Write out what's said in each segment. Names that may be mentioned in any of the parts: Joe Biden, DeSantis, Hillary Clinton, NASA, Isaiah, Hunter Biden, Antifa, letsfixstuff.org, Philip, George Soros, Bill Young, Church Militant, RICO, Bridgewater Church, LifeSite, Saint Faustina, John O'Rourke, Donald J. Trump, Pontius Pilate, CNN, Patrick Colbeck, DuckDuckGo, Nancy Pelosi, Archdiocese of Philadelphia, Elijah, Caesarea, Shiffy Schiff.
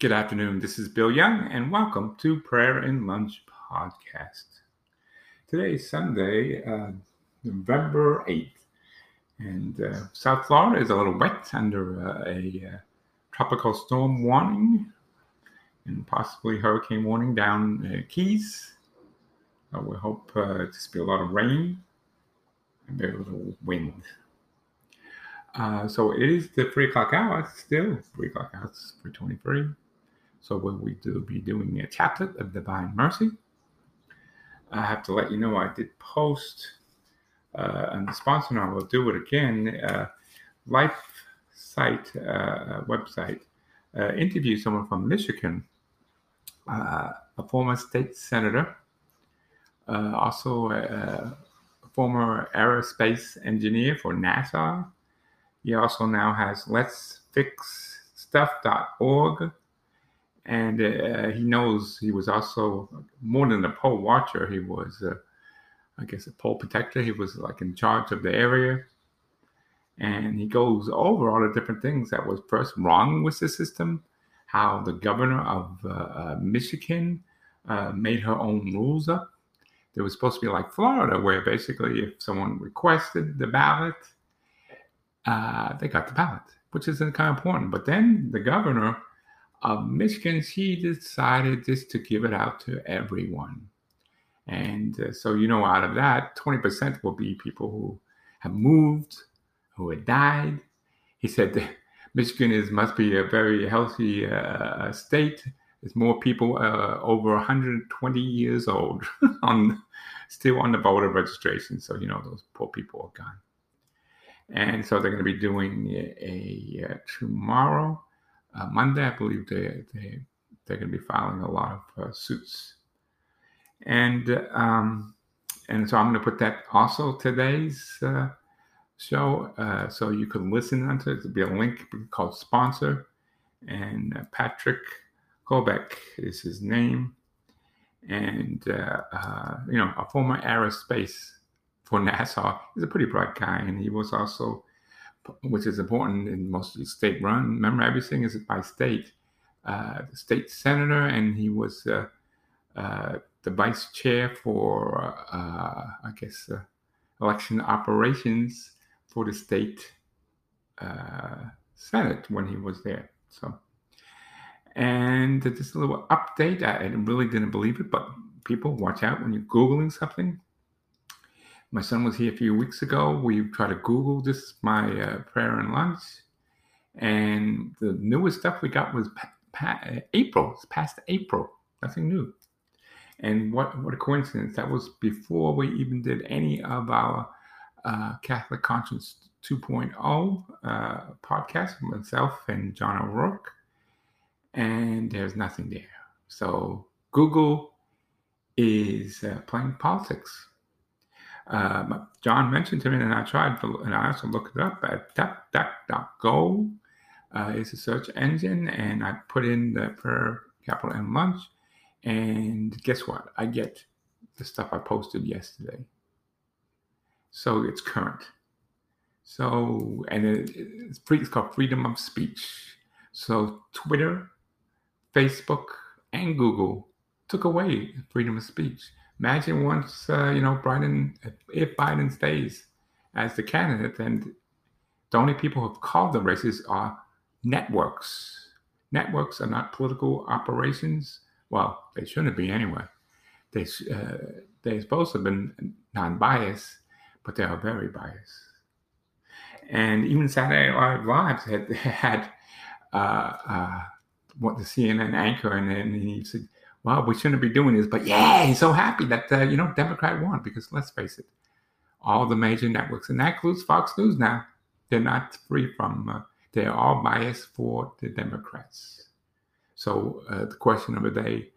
Good afternoon. This is Bill Young, and welcome to Prayer and Lunch Podcast. Today is Sunday, November 8th, and South Florida is a little wet under a tropical storm warning and possibly hurricane warning down Keys. We hope just be a lot of rain and very little wind. So it is the 3 o'clock hour, still 3 o'clock hour, it's 3:23. So we will be doing a chaplet of Divine Mercy. I have to let you know I did post on the sponsor, and I will do it again. LifeSite website interviewed someone from Michigan, a former state senator, also a former aerospace engineer for NASA. He also now has letsfixstuff.org. And he knows he was also more than a poll watcher. He was, I guess, a poll protector. He was like in charge of the area. And he goes over all the different things that was first wrong with the system, how the governor of Michigan made her own rules up. They were supposed to be like Florida, where basically if someone requested the ballot, they got the ballot, which isn't kind of important. But then the governor of Michigan, she decided just to give it out to everyone. And so, you know, out of that, 20% will be people who have moved, who had died. He said that Michigan must be a very healthy state. There's more people over 120 years old still on the voter registration. So, you know, those poor people are gone. And so they're going to be doing a tomorrow, Monday, I believe they're going to be filing a lot of suits. And so I'm going to put that also today's show, so you can listen onto it. There'll be a link called Sponsor, and Patrick Colbeck is his name. And, you know, a former aerospace for NASA. He's a pretty bright guy, and he was also, which is important in mostly state-run. Remember, everything is by state. The state senator, and he was the vice chair for, I guess, election operations for the state senate when he was there. So, and just a little update. I really didn't believe it, but people, watch out when you're Googling something. My son was here a few weeks ago. We tried to Google this, my prayer and lunch. And the newest stuff we got was April. It's past April. Nothing new. And what a coincidence. That was before we even did any of our Catholic Conscience 2.0 podcast, myself and John O'Rourke. And there's nothing there. So Google is playing politics. John mentioned to me, and I tried, and I also looked it up at DuckDuckGo. It's a search engine, and I put in the prayer, capital M lunch, and guess what? I get the stuff I posted yesterday. So it's current. So, and it's free. It's called freedom of speech. So Twitter, Facebook, and Google took away freedom of speech. Imagine once, you know, Biden, if Biden stays as the candidate, then the only people who have called them racists are networks. Networks are not political operations. Well, they shouldn't be anyway. They're supposed to have been non-biased, but they are very biased. And even Saturday Night Live had what the CNN anchor, and then he said, well, we shouldn't be doing this, but yeah, he's so happy that, you know, Democrat won, because let's face it, all the major networks, and that includes Fox News now, they're not free from, they're all biased for the Democrats. So the question of the day,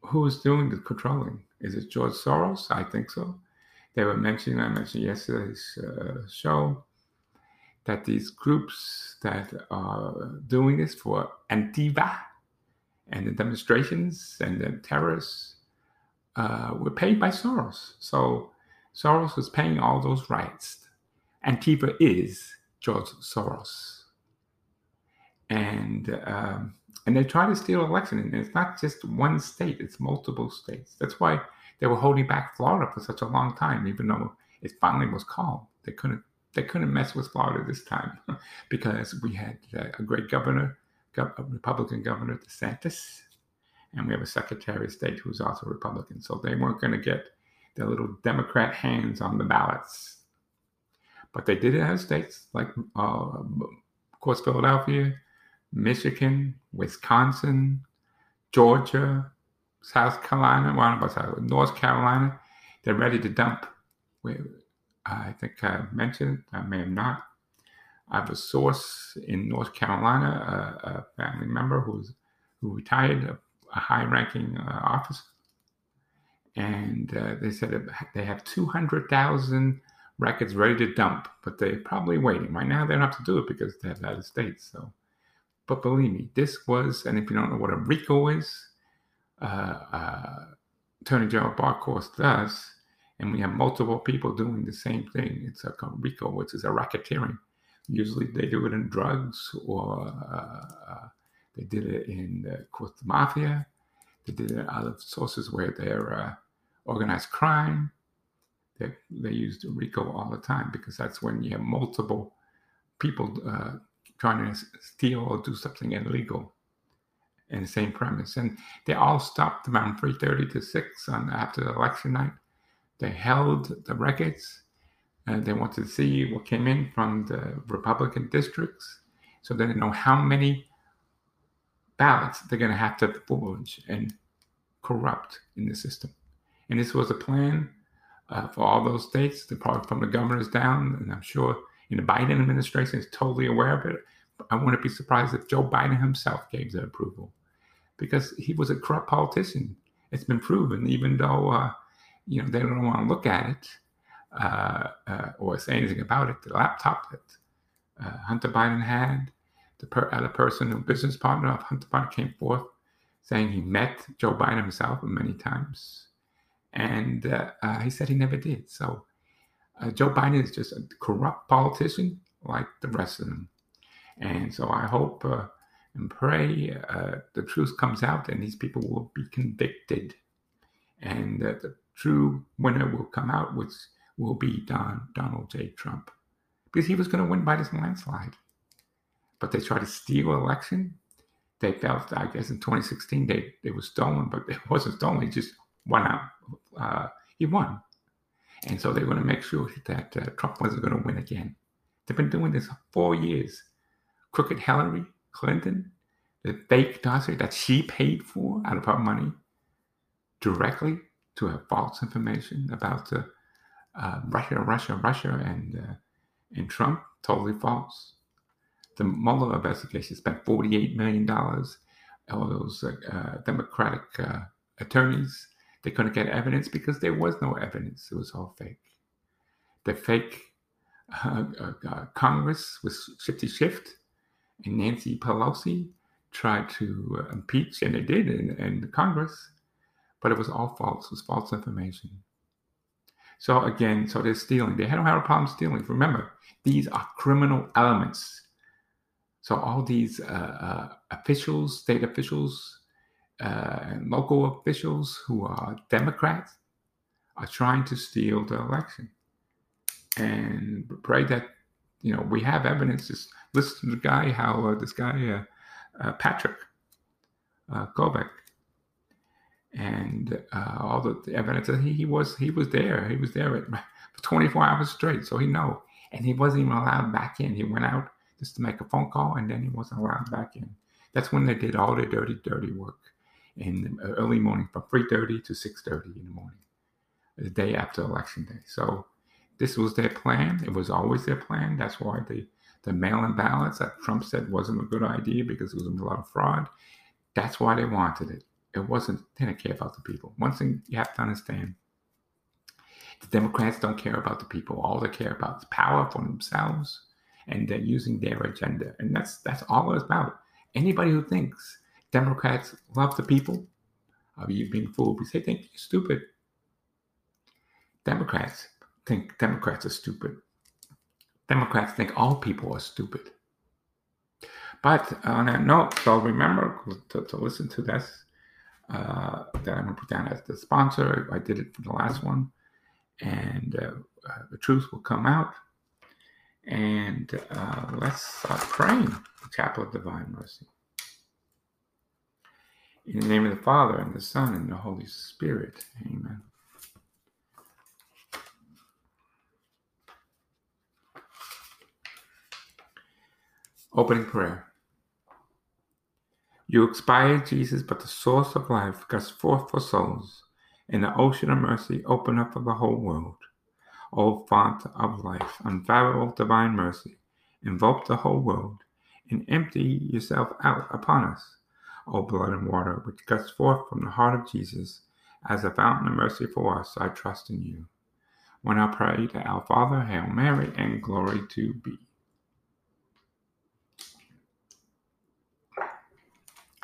who is doing the controlling? Is it George Soros? I think so. They were mentioning, I mentioned yesterday's show, that these groups that are doing this for Antifa, and the demonstrations and the terrorists were paid by Soros. So Soros was paying all those riots. Antifa is George Soros. and they try to steal an election. And it's not just one state, it's multiple states. That's why they were holding back Florida for such a long time, even though it finally was calm. They couldn't mess with Florida this time because we had a great governor, a Republican governor, DeSantis, and we have a Secretary of State who's also Republican. So they weren't going to get their little Democrat hands on the ballots. But they did it in other states, like, of course, Philadelphia, Michigan, Wisconsin, Georgia, South Carolina, North Carolina. They're ready to dump. I think I mentioned, I may have not. I have a source in North Carolina, a family member who retired, a high-ranking officer, and they said they have 200,000 records ready to dump, but they're probably waiting. Right now, they don't have to do it because they're out of state. So, but believe me, this was, and if you don't know what a RICO is, Attorney General Barr does. And we have multiple people doing the same thing. It's a RICO, which is a racketeering. Usually they do it in drugs, or they did it in, of course, the mafia. They did it out of sources where they're organized crime. They use the RICO all the time because that's when you have multiple people trying to steal or do something illegal in the same premise. And they all stopped around 3:30 to 6 after the election night. They held the records, and they wanted to see what came in from the Republican districts, so they didn't know how many ballots they're going to have to forge and corrupt in the system. And this was a plan for all those states, from the governors down, and I'm sure the Biden administration is totally aware of it. I wouldn't be surprised if Joe Biden himself gave the approval, because he was a corrupt politician. It's been proven, even though... they don't want to look at it or say anything about it. The laptop that Hunter Biden had, the person, a business partner of Hunter Biden, came forth saying he met Joe Biden himself many times. And he said he never did. So Joe Biden is just a corrupt politician like the rest of them. And so I hope and pray the truth comes out and these people will be convicted. And the true winner will come out, which will be Donald J. Trump, because he was going to win by this landslide. But they tried to steal an election. They felt, I guess, in 2016, they were stolen, but it wasn't stolen. He just won out. He won. And so they were going to make sure that Trump wasn't going to win again. They've been doing this for 4 years. Crooked Hillary Clinton, the fake dossier that she paid for out of her money directly, to have false information about Russia, and Trump, totally false. The Mueller investigation spent $48 million. All those Democratic attorneys, they couldn't get evidence because there was no evidence. It was all fake. The fake Congress with Shiffy Schiff and Nancy Pelosi tried to impeach, and they did in Congress. But it was all false. It was false information. So again, they're stealing. They don't have a problem stealing. Remember, these are criminal elements. So all these officials, state officials, and local officials who are Democrats are trying to steal the election. And pray that, we have evidence. Just listen to the guy, how this guy, Patrick Colbeck, and all the evidence that he was there for 24 hours straight, so he know, and he wasn't even allowed back in. He went out just to make a phone call, and then he wasn't allowed back in. That's when they did all the dirty work in the early morning, from 3:30 to 6:30 in the morning, the day after election day. So this was their plan. It was always their plan. That's why the mail-in ballots that Trump said wasn't a good idea, because it was a lot of fraud. That's why they wanted it. They didn't care about the people. One thing you have to understand, the Democrats don't care about the people. All they care about is power for themselves, and they're using their agenda. And that's all it's about. Anybody who thinks Democrats love the people, are you being fooled? Because they think you're stupid. Democrats think Democrats are stupid. Democrats think all people are stupid. But on that note, so remember to listen to this that I'm going to put down as the sponsor. I did it for the last one. And the truth will come out. And let's start praying the Chapel of Divine Mercy. In the name of the Father, and the Son, and the Holy Spirit. Amen. Opening prayer. You expired, Jesus, but the source of life gusts forth for souls, and the ocean of mercy open up for the whole world. O font of life, unfathomable divine mercy, invoke the whole world, and empty yourself out upon us. O blood and water, which gusts forth from the heart of Jesus, as a fountain of mercy for us, I trust in you. When I pray to our Father, Hail Mary, and glory to be.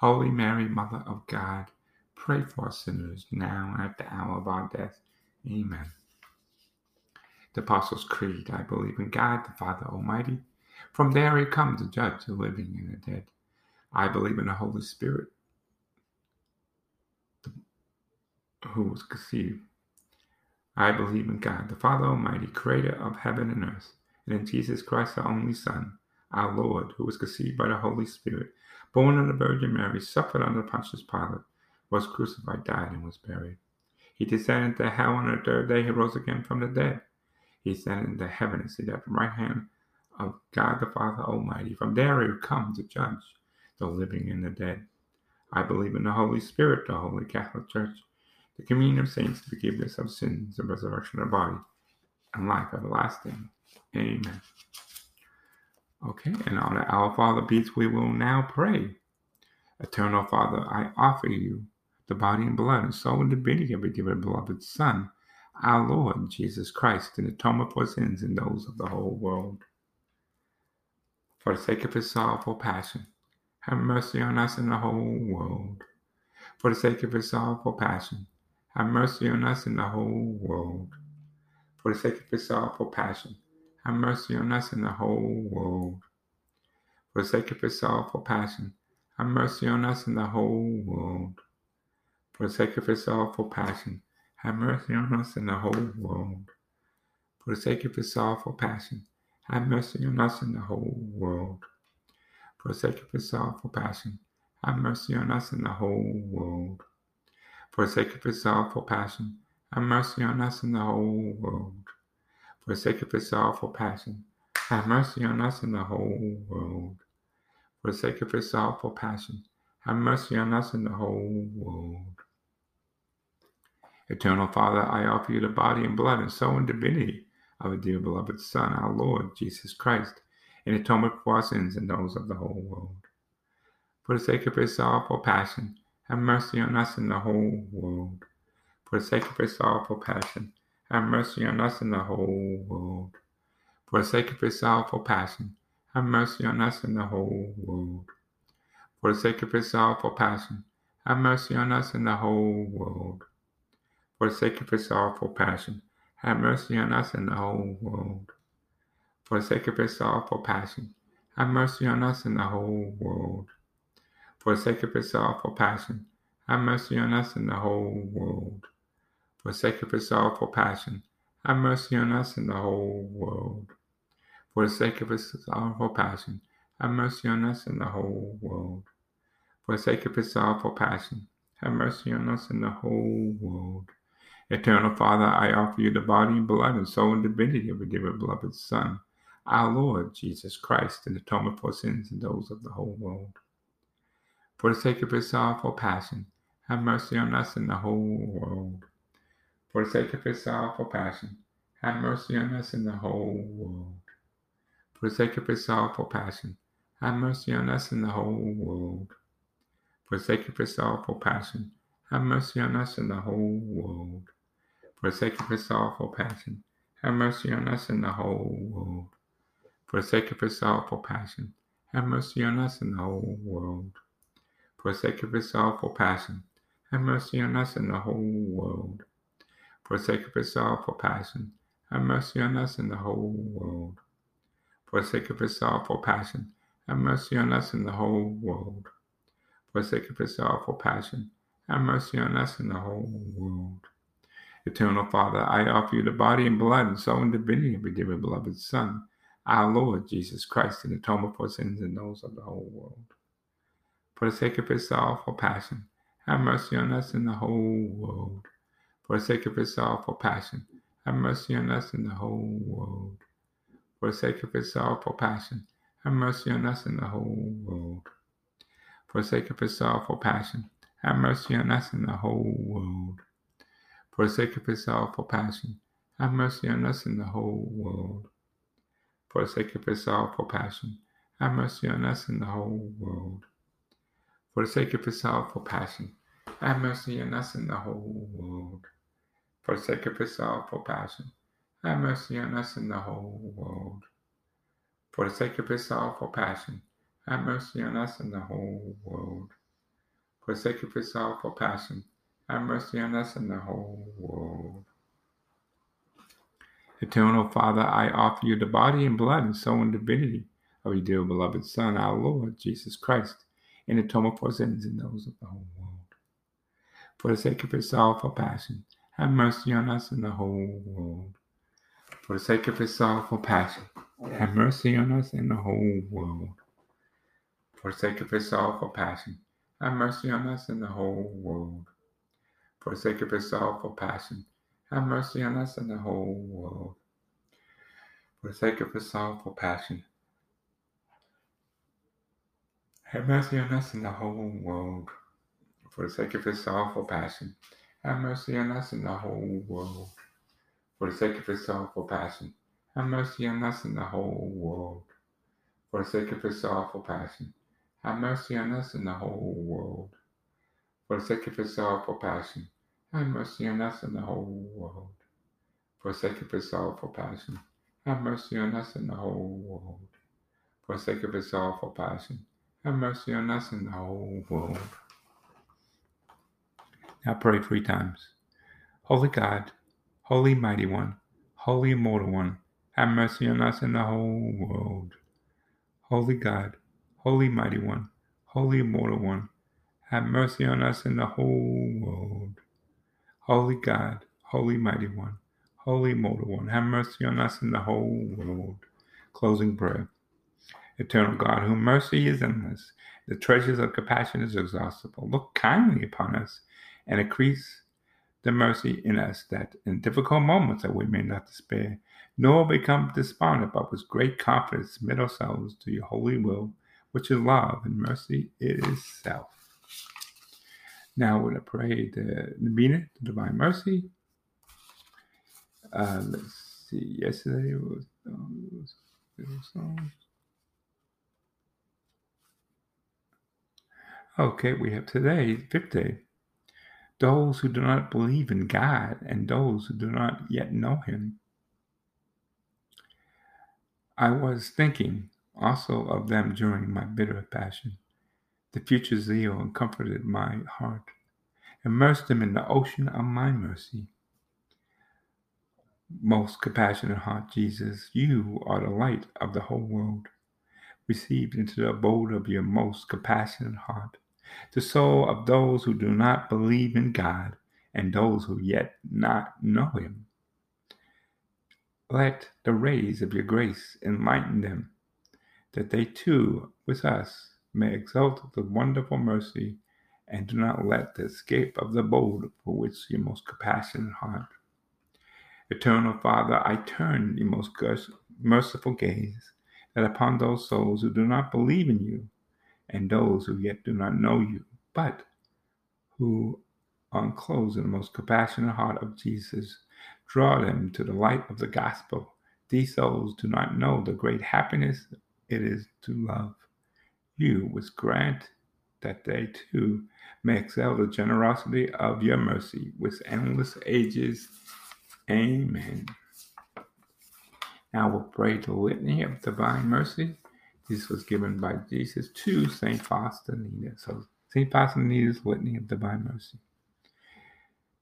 Holy Mary, Mother of God, pray for us sinners, now and at the hour of our death. Amen. The Apostles' Creed. I believe in God, the Father Almighty. From there he comes to judge the living and the dead. I believe in the Holy Spirit, who was conceived. I believe in God, the Father Almighty, creator of heaven and earth, and in Jesus Christ, our only Son, our Lord, who was conceived by the Holy Spirit, born of the Virgin Mary, suffered under Pontius Pilate, was crucified, died, and was buried. He descended to hell, and on the third day he rose again from the dead. He ascended into heaven and seated at the right hand of God the Father Almighty. From there he will come to judge the living and the dead. I believe in the Holy Spirit, the Holy Catholic Church, the communion of saints, the forgiveness of sins, the resurrection of the body, and life everlasting. Amen. Okay, and on the Our Father beats, we will now pray. Eternal Father, I offer you the body and blood and soul and divinity of your dear beloved Son, our Lord Jesus Christ, in atonement for sins and those of the whole world. For the sake of his sorrowful passion, have mercy on us and the whole world. For the sake of his sorrowful passion, have mercy on us and the whole world. For the sake of his sorrowful passion, have mercy on us and the whole world. For the sake of his sorrowful passion, have mercy on us and the whole world. For the sake of his sorrowful passion, have mercy on us and the whole world. For the sake of his sorrowful passion, have mercy on us and the whole world. For the sake of his sorrowful passion, have mercy on us and the whole world. For the sake of his sorrowful passion, have mercy on us and the whole world. For the sake of his sorrowful passion, have mercy on us and the whole world. For the sake of his sorrowful passion, have mercy on us and the whole world. Eternal Father, I offer you the body and blood and soul and divinity of our dear beloved Son, our Lord Jesus Christ, in atonement for our sins and those of the whole world. For the sake of his sorrowful passion, have mercy on us and the whole world. For the sake of his sorrowful passion, have mercy on us and the whole world. For the sake of his sorrowful passion, have mercy on us and the whole world. For the sake of his sorrowful passion, have mercy on us and the whole world. For the sake of his sorrowful passion, have mercy on us and the whole world. For the sake of his sorrowful passion, have mercy on us and the whole world. For the sake of his sorrowful passion, have mercy on us and the whole world. For the sake of his sorrowful passion, have mercy on us and the whole world. For the sake of his sorrowful passion, have mercy on us and the whole world. For the sake of his sorrowful passion, have mercy on us and the whole world. Eternal Father, I offer you the body and blood and soul and divinity of your dear beloved Son, our Lord Jesus Christ, in atonement for sins and those of the whole world. For the sake of his sorrowful passion, have mercy on us and the whole world. For the sake of his sorrowful passion, have mercy on us and the whole world. For the sake of his sorrowful passion, Have mercy on us and the whole world. For the sake of your sorrowful passion, have mercy on us and the whole world. For the sake of your sorrowful passion, have mercy on us and the whole world. For the sake of your sorrowful passion, have mercy on us and the whole world. For the sake of your sorrowful passion, have mercy on us and the whole world. For the sake of your sorrowful passion, have mercy on us and the whole world. For the sake of your sorrowful passion, have mercy on us and the whole world. For the sake of your sorrowful passion, have mercy on us and the whole world. Eternal Father, I offer you the body and blood and soul and divinity of your dearly beloved Son, our Lord Jesus Christ, in atonement for sins and those of the whole world. For the sake of his sorrowful passion, have mercy on us and the whole world. For the sake of his sorrowful passion, have mercy on us and the whole world. For the sake of his sorrowful passion, have mercy on us and the whole world. For the sake of his sorrowful passion, have mercy on us and the whole world. For the sake of his sorrowful passion, have mercy on us and the whole world. For the sake of his sorrowful passion, have mercy on us and the whole world. For the sake of his sorrowful passion, have mercy on us and the whole world. For the sake of his sorrowful passion, have mercy on us and the whole world. For the sake of his sorrowful passion, have mercy on us and the whole world. For the sake of his sorrowful passion, have mercy on us and the whole world. Eternal Father, I offer you the body and blood and soul and divinity of your dear beloved Son, our Lord Jesus Christ, in atonement for sins and those of the whole world. For the sake of his sorrowful passion, have mercy on us and the whole world. For the sake of his sorrowful passion, have mercy on us and the whole world. For the sake of his sorrowful passion, have mercy on us and the whole world. For the sake of his sorrowful passion, have mercy on us and the whole world. For the sake of his sorrowful passion, have mercy on us and the whole world. For the sake of his sorrowful passion, have mercy on us and the whole world. For the sake of his sorrowful passion, have mercy on us and the whole world. For the sake of his sorrowful passion, have mercy on us and the whole world. For the sake of his sorrowful passion, have mercy on us and the whole world. For the sake of his sorrowful passion, have mercy on us and the whole world. For the sake of his sorrowful passion, have mercy on us and the whole world. Now pray three times. Holy God, Holy Mighty One, Holy Immortal One, have mercy on us and the whole world. Holy God, Holy Mighty One, Holy Immortal One, have mercy on us and the whole world. Holy God, Holy Mighty One, Holy Immortal One, have mercy on us and the whole world. Closing prayer. Eternal God, whose mercy is endless, the treasures of compassion is inexhaustible, look kindly upon us and increase the mercy in us, that in difficult moments that we may not despair, nor become despondent, but with great confidence submit ourselves to your holy will, which is love and mercy itself. Now we're going to pray the Novena, the Divine Mercy. Let's see, yesterday it was okay, we have today, fifth day. Those who do not believe in God and those who do not yet know Him. I was thinking also of them during my bitter passion. The future zeal and comforted my heart. Immersed them in the ocean of my mercy. Most compassionate heart, Jesus, you are the light of the whole world. Received into the abode of your most compassionate heart. The soul of those who do not believe in God and those who yet not know Him. Let the rays of your grace enlighten them, that they too, with us, may exalt the wonderful mercy, and do not let the escape of the bold for which your most compassionate heart. Eternal Father, I turn your most merciful gaze, that upon those souls who do not believe in you, and those who yet do not know you, but who, unclosed in the most compassionate heart of Jesus, draw them to the light of the gospel. These souls do not know the great happiness it is to love. you was grant that they too may excel the generosity of your mercy with endless ages. Amen. Now we'll pray the litany of divine mercy. This was given by Jesus to Saint Faustina. So Saint Faustina's litany of divine mercy.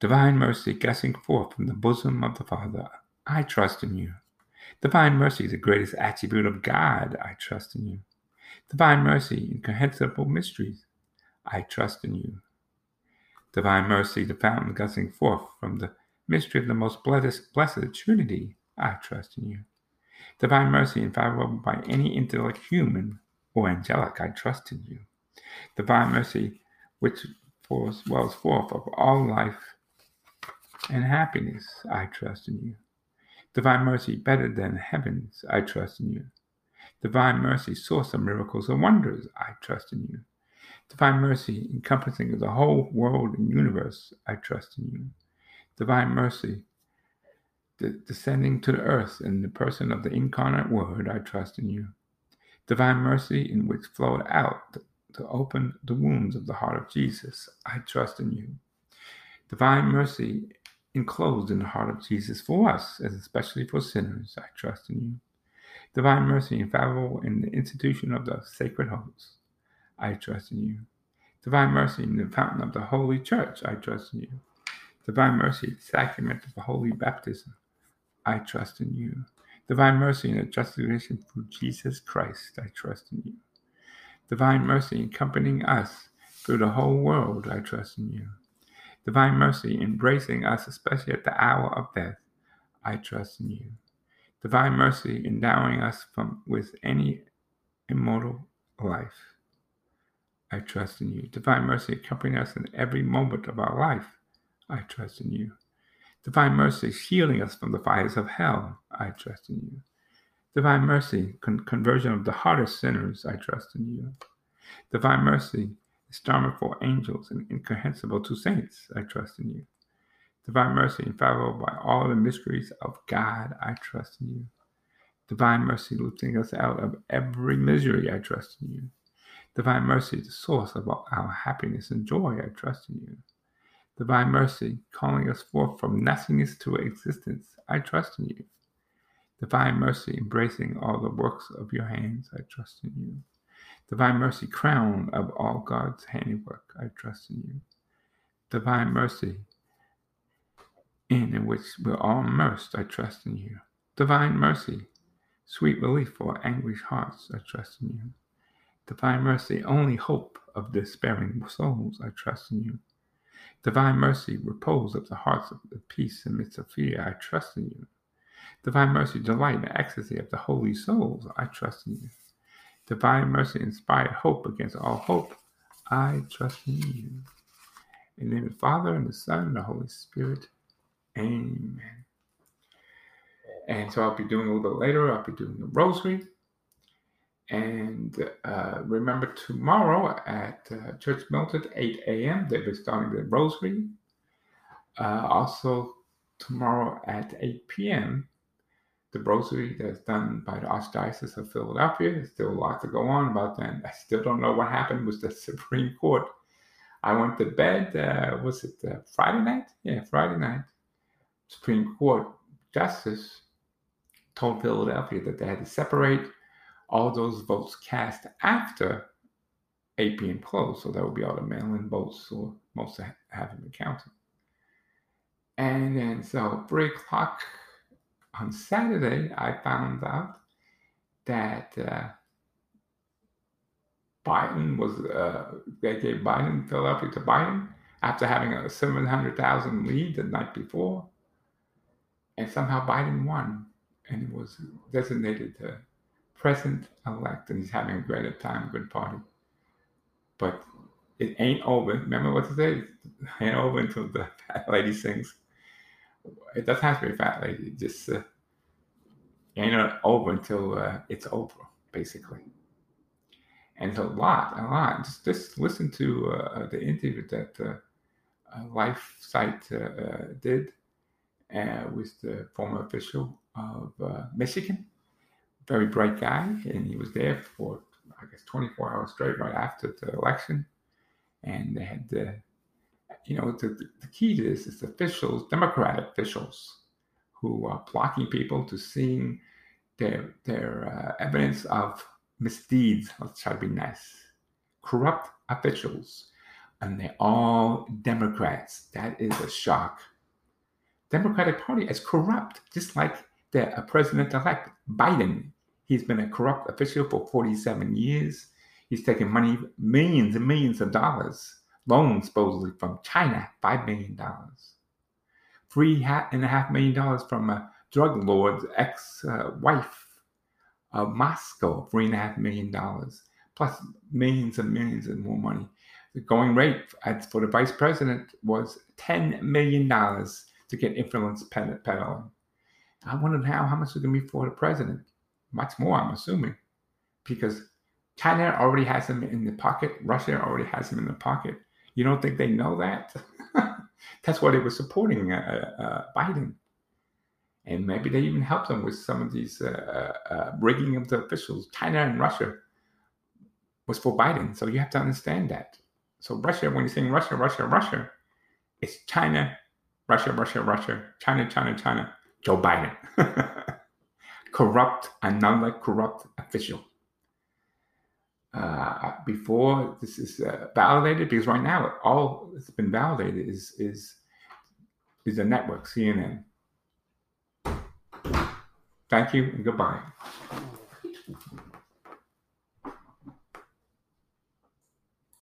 Divine mercy, gushing forth from the bosom of the Father, I trust in you. Divine mercy is the greatest attribute of God, I trust in you. Divine mercy, incomprehensible mysteries, I trust in you. Divine mercy, the fountain gushing forth from the mystery of the most blessed Trinity, I trust in you. Divine mercy, infallible by any intellect, human or angelic, I trust in you. Divine mercy, which wells forth of all life and happiness, I trust in you. Divine mercy, better than heavens, I trust in you. Divine mercy, source of miracles and wonders, I trust in you. Divine mercy, encompassing the whole world and universe, I trust in you. Divine mercy, descending to the earth in the person of the incarnate Word, I trust in you. Divine mercy, in which flowed out to open the wombs of the heart of Jesus, I trust in you. Divine mercy, enclosed in the heart of Jesus for us, as especially for sinners, I trust in you. Divine mercy, infallible in the institution of the sacred host, I trust in you. Divine mercy, in the fountain of the Holy Church, I trust in you. Divine mercy, the sacrament of the holy baptism, I trust in you. Divine mercy, in the justification through Jesus Christ, I trust in you. Divine mercy, accompanying us through the whole world, I trust in you. Divine mercy, embracing us, especially at the hour of death, I trust in you. Divine mercy, endowing us with any immortal life, I trust in you. Divine mercy, accompanying us in every moment of our life, I trust in you. Divine mercy, shielding us from the fires of hell, I trust in you. Divine mercy, conversion of the hardest sinners, I trust in you. Divine mercy, instrument for angels and incomprehensible to saints, I trust in you. Divine mercy, infallible by all the mysteries of God, I trust in you. Divine mercy, lifting us out of every misery, I trust in you. Divine mercy, the source of our happiness and joy, I trust in you. Divine mercy, calling us forth from nothingness to existence, I trust in you. Divine mercy, embracing all the works of your hands, I trust in you. Divine mercy, crown of all God's handiwork, I trust in you. Divine mercy, in which we're all immersed, I trust in you. Divine mercy, sweet relief for anguished hearts, I trust in you. Divine mercy, only hope of despairing souls, I trust in you. Divine mercy, repose of the hearts of the peace amidst of fear, I trust in you. Divine mercy, delight and ecstasy of the holy souls, I trust in you. Divine mercy, inspired hope against all hope, I trust in you. In the name of the Father, and the Son, and the Holy Spirit, amen. And so I'll be doing a little bit later, I'll be doing the rosary. And remember, tomorrow at Church Militant, 8 a.m., they'll be starting the rosary. Also, tomorrow at 8 p.m., the rosary that's done by the Archdiocese of Philadelphia. There's still a lot to go on about that. I still don't know what happened with the Supreme Court. I went to bed, was it Friday night? Yeah, Friday night. Supreme Court Justice told Philadelphia that they had to separate all those votes cast after 8 p.m. close. So that would be all the mail-in votes, or most that haven't been counted. And then so 3 o'clock, on Saturday, I found out that Biden they gave Philadelphia to Biden after having a 700,000 lead the night before. And somehow Biden won and was designated the president-elect. And he's having a great time, good party. But it ain't over. Remember what to say? It ain't over until the fat lady sings. It doesn't have to be a fat lady. It just ain't over until it's over, basically. And it's a lot. Just listen to the interview that LifeSite did with the former official of Michigan. Very bright guy, and he was there for I guess, 24 hours straight right after the election. And they had the, you know, the key to this is officials, Democratic officials, who are blocking people to seeing their evidence of misdeeds. Let's try to be nice. Corrupt officials. And they're all Democrats. That is a shock. Democratic Party is corrupt, just like the president-elect Biden. He's been a corrupt official for 47 years. He's taken money, millions and millions of dollars, loans supposedly from China, $5 million. $3.5 million from a drug lord's ex-wife of Moscow, $3.5 million, plus millions and millions of more money. The going rate for the vice president was $10 million to get influence peddling. I wondered how much it was going to be for the president. Much more, I'm assuming, because China already has him in the pocket. Russia already has him in the pocket. You don't think they know that? That's why they were supporting Biden. And maybe they even helped him with some of these rigging of the officials. China and Russia was for Biden, so you have to understand that. So Russia, when you're saying Russia, Russia, Russia, it's China, Russia, Russia, Russia, China, China, China, Joe Biden. Corrupt, another corrupt official. Before this is validated, because right now all that's been validated is the network, CNN. Thank you and goodbye.